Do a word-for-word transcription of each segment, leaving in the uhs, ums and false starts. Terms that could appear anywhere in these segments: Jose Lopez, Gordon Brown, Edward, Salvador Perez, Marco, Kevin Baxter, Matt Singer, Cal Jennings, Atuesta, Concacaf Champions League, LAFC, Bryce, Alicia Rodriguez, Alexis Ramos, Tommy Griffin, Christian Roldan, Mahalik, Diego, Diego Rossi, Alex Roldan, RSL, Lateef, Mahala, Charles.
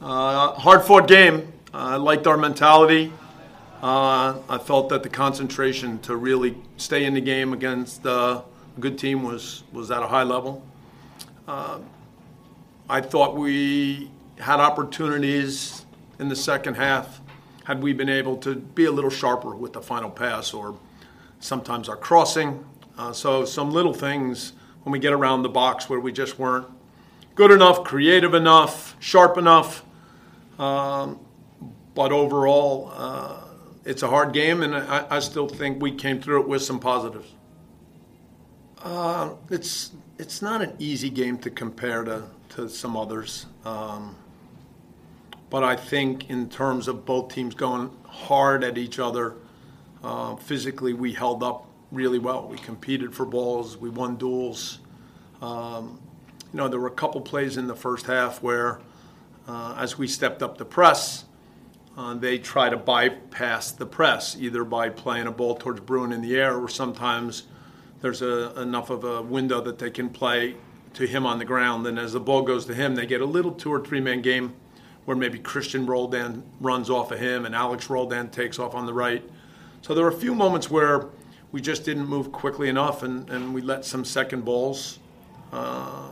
Uh, hard-fought game. I uh, liked our mentality. Uh, I felt that the concentration to really stay in the game against uh, a good team was, was at a high level. Uh, I thought we had opportunities in the second half had we been able to be a little sharper with the final pass or sometimes our crossing. Uh, so some little things when we get around the box where we just weren't good enough, creative enough, sharp enough. Um, but overall, uh, it's a hard game, and I, I still think we came through it with some positives. Uh, it's it's not an easy game to compare to, to some others. Um, but I think in terms of both teams going hard at each other, uh, physically we held up really well. We competed for balls. We won duels. Um, you know, there were a couple plays in the first half where Uh, as we stepped up the press, uh, they try to bypass the press, either by playing a ball towards Bruin in the air, or sometimes there's a, enough of a window that they can play to him on the ground. And as the ball goes to him, they get a little two- or three-man game where maybe Christian Roldan runs off of him and Alex Roldan takes off on the right. So there were a few moments where we just didn't move quickly enough, and, and we let some second balls, uh,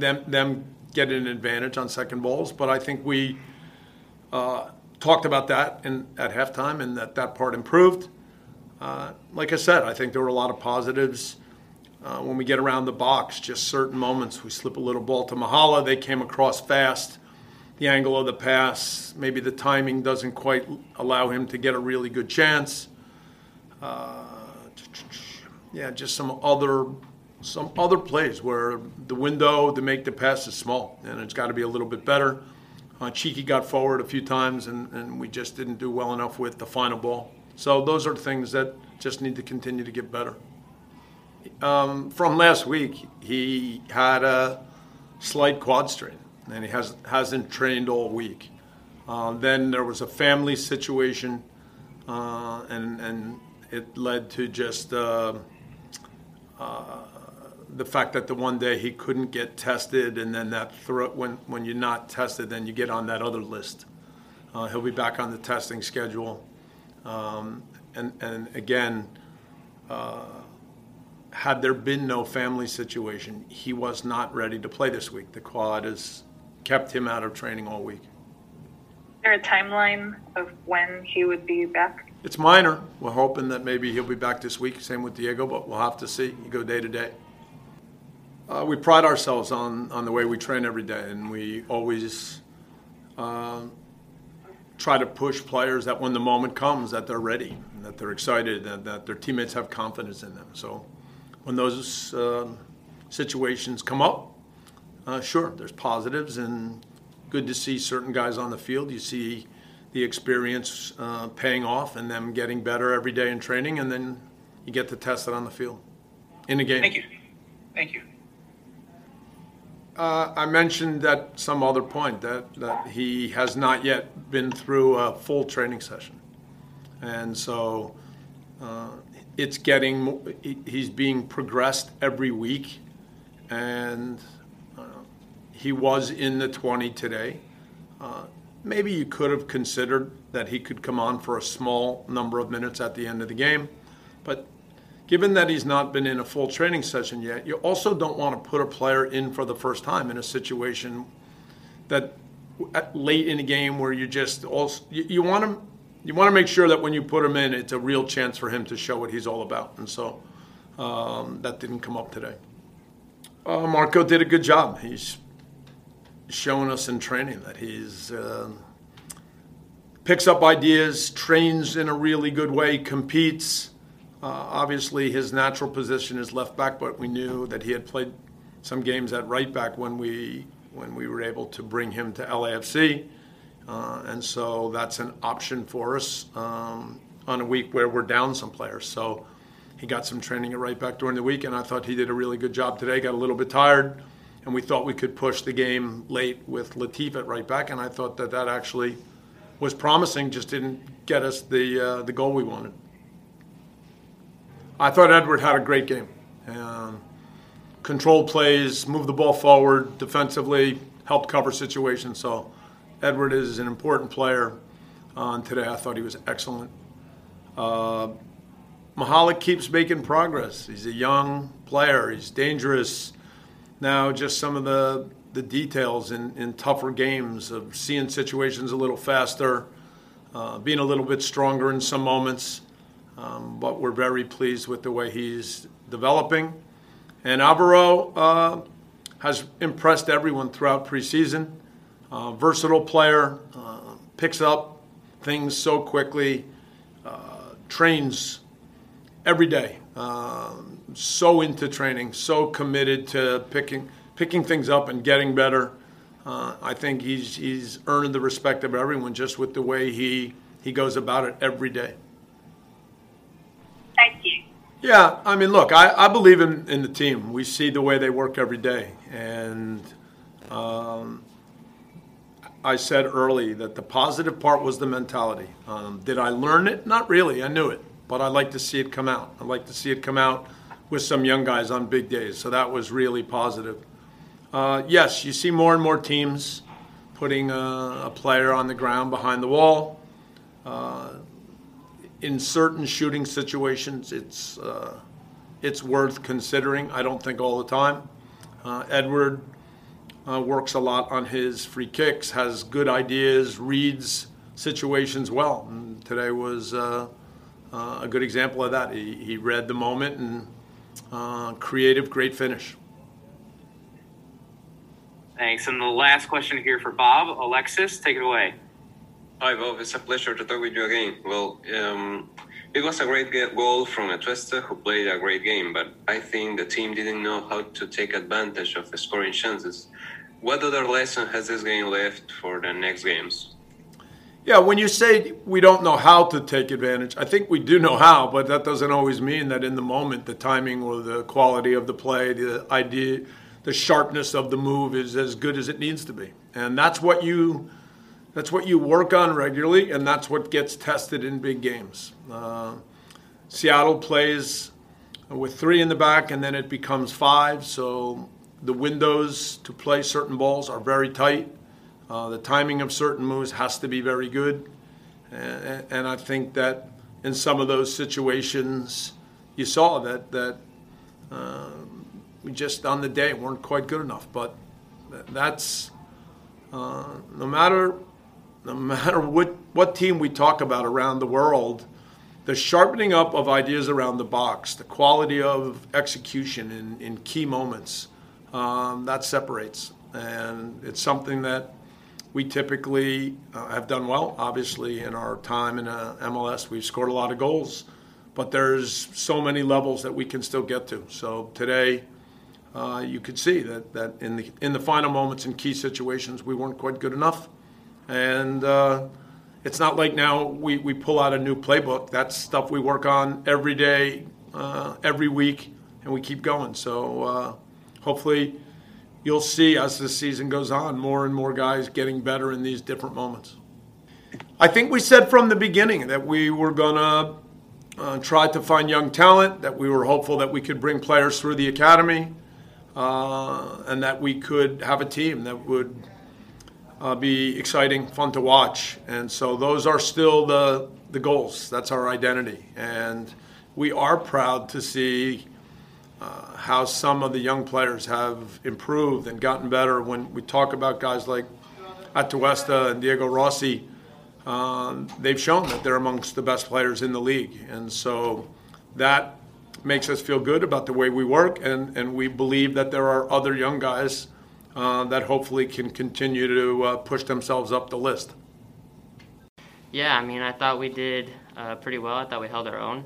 them them. get an advantage on second balls, but I think we uh, talked about that in, at halftime, and that that part improved. Uh, like I said, I think there were a lot of positives. Uh, when we get around the box, just certain moments, we slip a little ball to Mahala. They came across fast. The angle of the pass, maybe the timing doesn't quite allow him to get a really good chance. Uh, yeah, just some other Some other plays where the window to make the pass is small, and it's got to be a little bit better. Uh, Cheeky got forward a few times, and, and we just didn't do well enough with the final ball. So those are things that just need to continue to get better. Um, from last week, he had a slight quad strain, and he has, hasn't trained all week. Uh, then there was a family situation, uh, and, and it led to just uh, uh, the fact that the one day he couldn't get tested, and then that thro- when when you're not tested, then you get on that other list. Uh, he'll be back on the testing schedule, um, and and again, uh, had there been no family situation, he was not ready to play this week. The quad has kept him out of training all week. Is there a timeline of when he would be back? It's minor. We're hoping that maybe he'll be back this week. Same with Diego, but we'll have to see. You go day to day. Uh, we pride ourselves on, on the way we train every day, and we always uh, try to push players that when the moment comes that they're ready, and that they're excited, and that their teammates have confidence in them. So when those uh, situations come up, uh, sure, there's positives, and good to see certain guys on the field. You see the experience uh, paying off and them getting better every day in training, and then you get to test it on the field in the game. Thank you. Thank you. Uh, I mentioned at some other point that, that he has not yet been through a full training session. And so uh, it's getting, he's being progressed every week. And uh, he was in the twenty today. Uh, maybe you could have considered that he could come on for a small number of minutes at the end of the game. But given that he's not been in a full training session yet, you also don't want to put a player in for the first time in a situation that late in the game where you just also you, you want to you want to make sure that when you put him in, it's a real chance for him to show what he's all about. And so um, that didn't come up today. Uh, Marco did a good job. He's shown us in training that he's uh, picks up ideas, trains in a really good way, competes. Uh, obviously, his natural position is left back, but we knew that he had played some games at right back when we when we were able to bring him to L A F C. Uh, and so that's an option for us um, on a week where we're down some players. So he got some training at right back during the week, and I thought he did a really good job today. Got a little bit tired, and we thought we could push the game late with Lateef at right back, and I thought that that actually was promising, just didn't get us the uh, the goal we wanted. I thought Edward had a great game. Um, controlled plays, moved the ball forward defensively, helped cover situations. So Edward is an important player. Uh, today I thought he was excellent. Uh, Mahalik keeps making progress. He's a young player. He's dangerous. Now just some of the, the details in, in tougher games of seeing situations a little faster, uh, being a little bit stronger in some moments. Um, but we're very pleased with the way he's developing. And Alvaro uh, has impressed everyone throughout preseason. Uh, versatile player, uh, picks up things so quickly, uh, trains every day. Uh, so into training, so committed to picking picking things up and getting better. Uh, I think he's he's earned the respect of everyone just with the way he, he goes about it every day. Thank you. Yeah, I mean, look, I, I believe in, in the team. We see the way they work every day. And um, I said early that the positive part was the mentality. Um, did I learn it? Not really. I knew it. But I like to see it come out. I like to see it come out with some young guys on big days. So that was really positive. Uh, yes, you see more and more teams putting a, a player on the ground behind the wall. Uh, In certain shooting situations, it's uh, it's worth considering. I don't think all the time. Uh, Edward uh, works a lot on his free kicks, has good ideas, reads situations well. And today was uh, uh, a good example of that. He, he read the moment and uh, creative, great finish. Thanks. And the last question here for Bob. Alexis, take it away. Hi Bob, it's a pleasure to talk with you again. Well, um, it was a great goal from Atuesta, who played a great game, but I think the team didn't know how to take advantage of the scoring chances. What other lesson has this game left for the next games? Yeah, when you say we don't know how to take advantage, I think we do know how, but that doesn't always mean that in the moment the timing or the quality of the play, the idea, the sharpness of the move is as good as it needs to be. And that's what you... That's what you work on regularly, and that's what gets tested in big games. Uh, Seattle plays with three in the back, and then it becomes five, so the windows to play certain balls are very tight. Uh, the timing of certain moves has to be very good, and, and I think that in some of those situations, you saw that, that uh, we just on the day weren't quite good enough, but that's uh, no matter... No matter what, what team we talk about around the world, the sharpening up of ideas around the box, the quality of execution in, in key moments, um, that separates. And it's something that we typically uh, have done well. Obviously, in our time in uh, M L S, we've scored a lot of goals. But there's so many levels that we can still get to. So today, uh, you could see that, that in the, in the final moments in key situations, we weren't quite good enough. And uh, it's not like now we, we pull out a new playbook. That's stuff we work on every day, uh, every week, and we keep going. So uh, hopefully you'll see as the season goes on, more and more guys getting better in these different moments. I think we said from the beginning that we were going to uh, try to find young talent, that we were hopeful that we could bring players through the academy, uh, and that we could have a team that would – Uh, be exciting, fun to watch. And so those are still the the goals. That's our identity. And we are proud to see uh, how some of the young players have improved and gotten better. When we talk about guys like Atuesta and Diego Rossi, um, they've shown that they're amongst the best players in the league. And so that makes us feel good about the way we work, and, and we believe that there are other young guys Uh, that hopefully can continue to uh, push themselves up the list. Yeah, I mean, I thought we did uh, pretty well. I thought we held our own.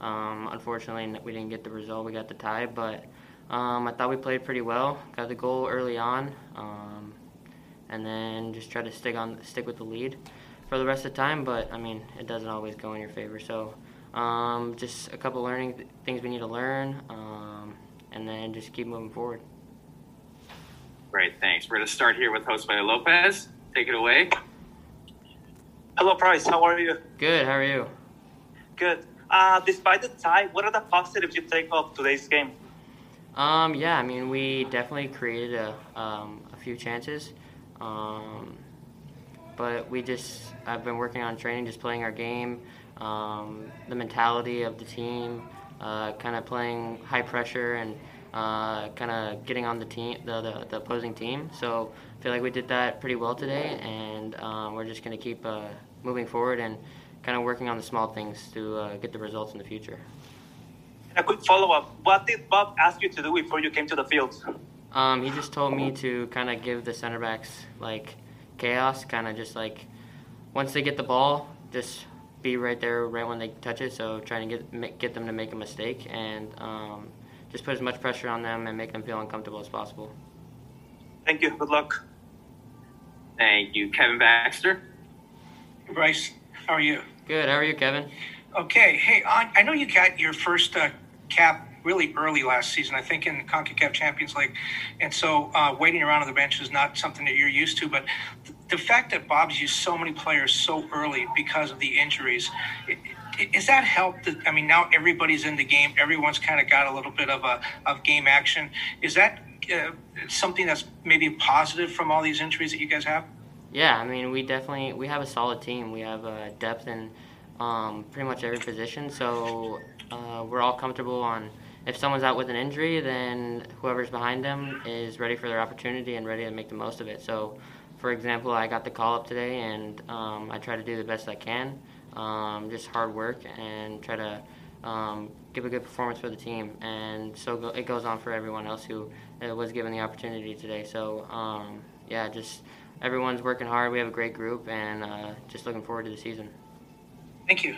Um, unfortunately, we didn't get the result. We got the tie, but Um, I thought we played pretty well, got the goal early on, um, and then just tried to stick on, stick with the lead for the rest of the time, but I mean, it doesn't always go in your favor. So um, just a couple learning th things we need to learn, um, and then just keep moving forward. Great, thanks. We're going to start here with Jose Lopez. Take it away. Hello, Bryce. How are you? Good. How are you? Good. Uh, despite the tie, what are the positives you take of today's game? Um, yeah, I mean, we definitely created a, um, a few chances, um, but we just, I've been working on training, just playing our game, um, the mentality of the team, uh, kind of playing high pressure and uh, kind of getting on the team, the, the, the opposing team. So I feel like we did that pretty well today, and um, we're just going to keep uh, moving forward and kind of working on the small things to uh, get the results in the future. A quick follow-up, what did Bob ask you to do before you came to the field? Um, he just told me to kind of give the center backs like chaos, kind of just like once they get the ball, just be right there right when they touch it, so trying to get get them to make a mistake and um, just put as much pressure on them and make them feel uncomfortable as possible. Thank you, good luck. Thank you. Kevin Baxter. Hey, Bryce, how are you? Good, how are you, Kevin? Okay, hey, I know you got your first uh, cap really early last season, I think in the Concacaf Champions League, and so uh, waiting around on the bench is not something that you're used to, but th the fact that Bob's used so many players so early because of the injuries, it, it, is that helped? I mean, now everybody's in the game, everyone's kind of got a little bit of a of game action. Is that uh, something that's maybe positive from all these injuries that you guys have? Yeah, I mean, we definitely, we have a solid team. We have uh, depth and Um, pretty much every position, so uh, we're all comfortable on if someone's out with an injury, then whoever's behind them is ready for their opportunity and ready to make the most of it. So for example, I got the call up today and um, I try to do the best I can, um, just hard work and try to um, give a good performance for the team, and so go it goes on for everyone else who uh, was given the opportunity today. So um, yeah, just everyone's working hard, we have a great group, and uh, just looking forward to the season. Thank you.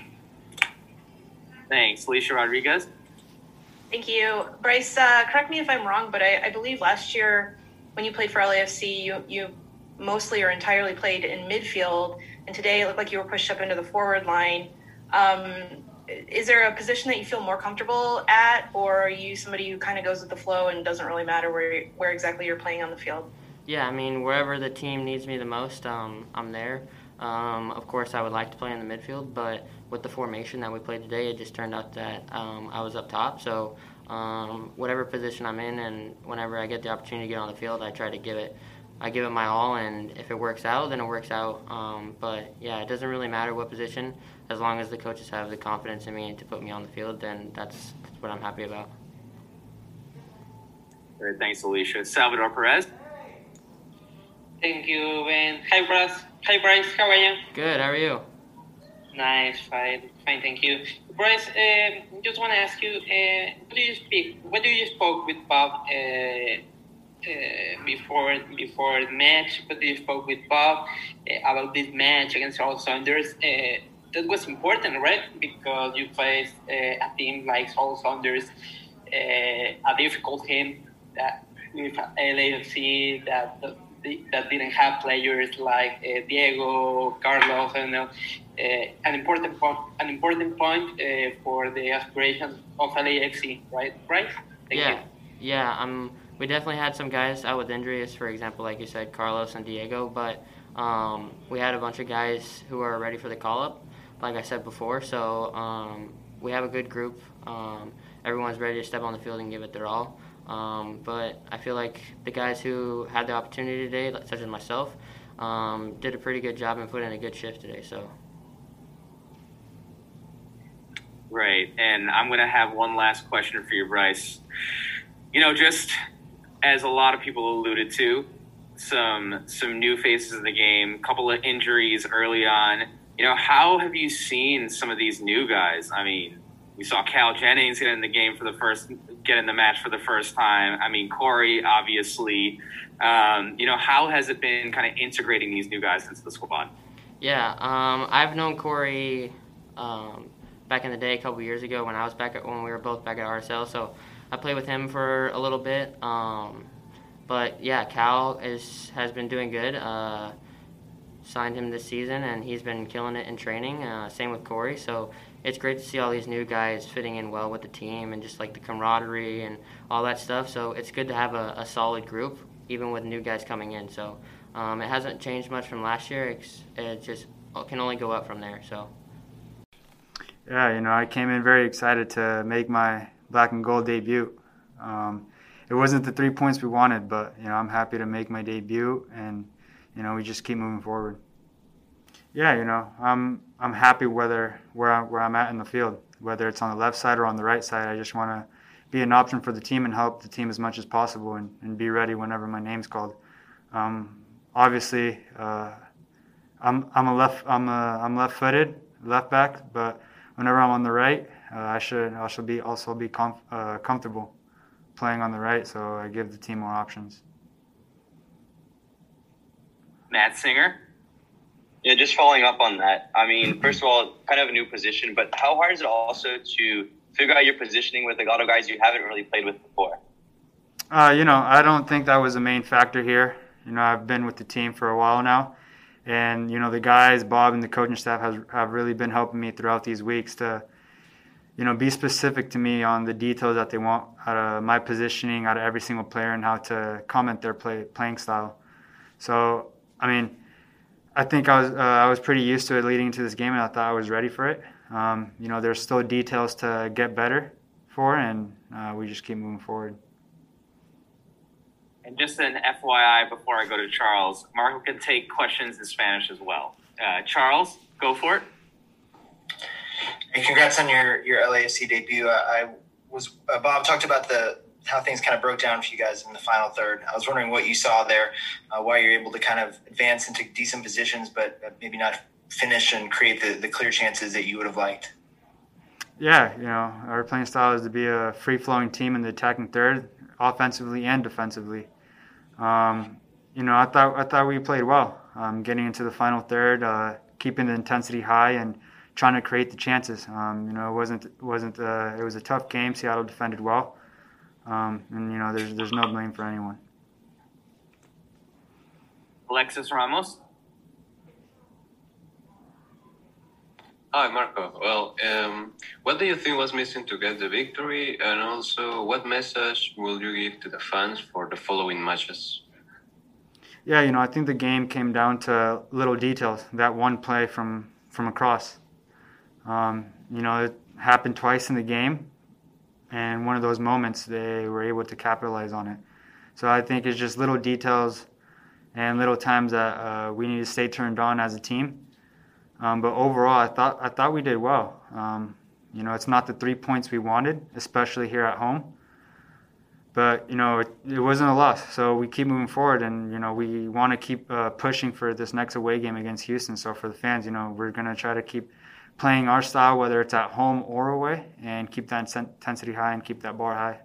Thanks. Alicia Rodriguez. Thank you. Bryce, uh, correct me if I'm wrong, but I, I believe last year when you played for L A F C, you, you mostly or entirely played in midfield, and today it looked like you were pushed up into the forward line. Um, is there a position that you feel more comfortable at, or are you somebody who kind of goes with the flow and doesn't really matter where, where exactly you're playing on the field? Yeah, I mean, wherever the team needs me the most, um, I'm there. Um, of course, I would like to play in the midfield, but with the formation that we played today, it just turned out that um, I was up top. So um, whatever position I'm in, and whenever I get the opportunity to get on the field, I try to give it, I give it my all, and if it works out, then it works out. Um, but yeah, it doesn't really matter what position, as long as the coaches have the confidence in me to put me on the field, then that's, that's what I'm happy about. All right, thanks, Alicia. Salvador Perez. Thank you, Ben. Hi, Bryce. Hi, Bryce. How are you? Good. How are you? Nice. Fine. Fine. Thank you. Bryce, uh, just want to ask you, uh, what do you speak? What do you spoke with Bob uh, uh, before before the match? What do you spoke with Bob uh, about this match against Charles? Saunders? Uh, that was important, right? Because you faced uh, a team like Charles Saunders, uh, a difficult team that with L A F C that. The, that didn't have players like uh, Diego, Carlos, and you know, uh, an important point, an important point uh, for the aspirations of L A F C, right? Right? Thank yeah, you. yeah. Um, we definitely had some guys out with injuries, for example, like you said, Carlos and Diego, but um, we had a bunch of guys who are ready for the call-up, like I said before. So um, we have a good group. Um, everyone's ready to step on the field and give it their all. Um, but I feel like the guys who had the opportunity today, such as myself, um, did a pretty good job and put in a good shift today. So, right, and I'm going to have one last question for you, Bryce. You know, just as a lot of people alluded to, some some new faces in the game, couple of injuries early on. You know, how have you seen some of these new guys? I mean, we saw Cal Jennings get in the game for the first, get in the match for the first time. I mean, Corey, obviously. Um, you know, how has it been kind of integrating these new guys into the squad? Yeah, um, I've known Corey um, back in the day, a couple years ago when I was back at, when we were both back at R S L. So I played with him for a little bit. Um, but yeah, Cal is has been doing good. Uh, signed him this season, and he's been killing it in training. Uh, same with Corey. So it's great to see all these new guys fitting in well with the team, and just like the camaraderie and all that stuff. So it's good to have a, a solid group, even with new guys coming in. So um, it hasn't changed much from last year. It's, it just can only go up from there. So. Yeah, you know, I came in very excited to make my black and gold debut. Um, it wasn't the three points we wanted, but, you know, I'm happy to make my debut, and, you know, we just keep moving forward. Yeah, you know, I'm I'm happy whether where, I, where I'm at in the field, whether it's on the left side or on the right side. I just want to be an option for the team and help the team as much as possible, and, and be ready whenever my name's called. Um, obviously, uh, I'm I'm a left I'm a, I'm left-footed, left back, but whenever I'm on the right, uh, I should I should be also be comf- uh, comfortable playing on the right, so I give the team more options. Matt Singer? Yeah, just following up on that. I mean, first of all, kind of a new position, but how hard is it also to figure out your positioning with a lot of guys you haven't really played with before? Uh, you know, I don't think that was the main factor here. You know, I've been with the team for a while now. And, you know, the guys, Bob and the coaching staff has, have really been helping me throughout these weeks to, you know, be specific to me on the details that they want out of my positioning, out of every single player, and how to comment their play, playing style. So, I mean, I think I was uh, I was pretty used to it leading into this game, and I thought I was ready for it. Um, you know, there's still details to get better for, and uh, we just keep moving forward. And just an F Y I before I go to Charles, Marco can take questions in Spanish as well. Uh, Charles, go for it. Hey, congrats on your, your L A F C debut. Uh, I was uh, Bob talked about the how things kind of broke down for you guys in the final third. I was wondering what you saw there, uh, why you're able to kind of advance into decent positions, but maybe not finish and create the, the clear chances that you would have liked. Yeah, you know, our playing style is to be a free-flowing team in the attacking third, offensively and defensively. Um, you know, I thought I thought we played well. Um, getting into the final third, uh, keeping the intensity high, and trying to create the chances. Um, you know, it wasn't wasn't uh, it was a tough game. Seattle defended well, um, and you know, there's there's no blame for anyone. Alexis Ramos. Hi, Marco. Well, um, what do you think was missing to get the victory? And also, what message will you give to the fans for the following matches? Yeah, you know, I think the game came down to little details. That one play from, from across. Um, you know, it happened twice in the game. And one of those moments, they were able to capitalize on it. So I think it's just little details and little times that uh, we need to stay turned on as a team. Um, but overall, I thought I thought we did well. Um, you know, it's not the three points we wanted, especially here at home. But, you know, it, it wasn't a loss. So we keep moving forward, and, you know, we want to keep uh, pushing for this next away game against Houston. So for the fans, you know, we're going to try to keep playing our style, whether it's at home or away, and keep that intensity high and keep that bar high.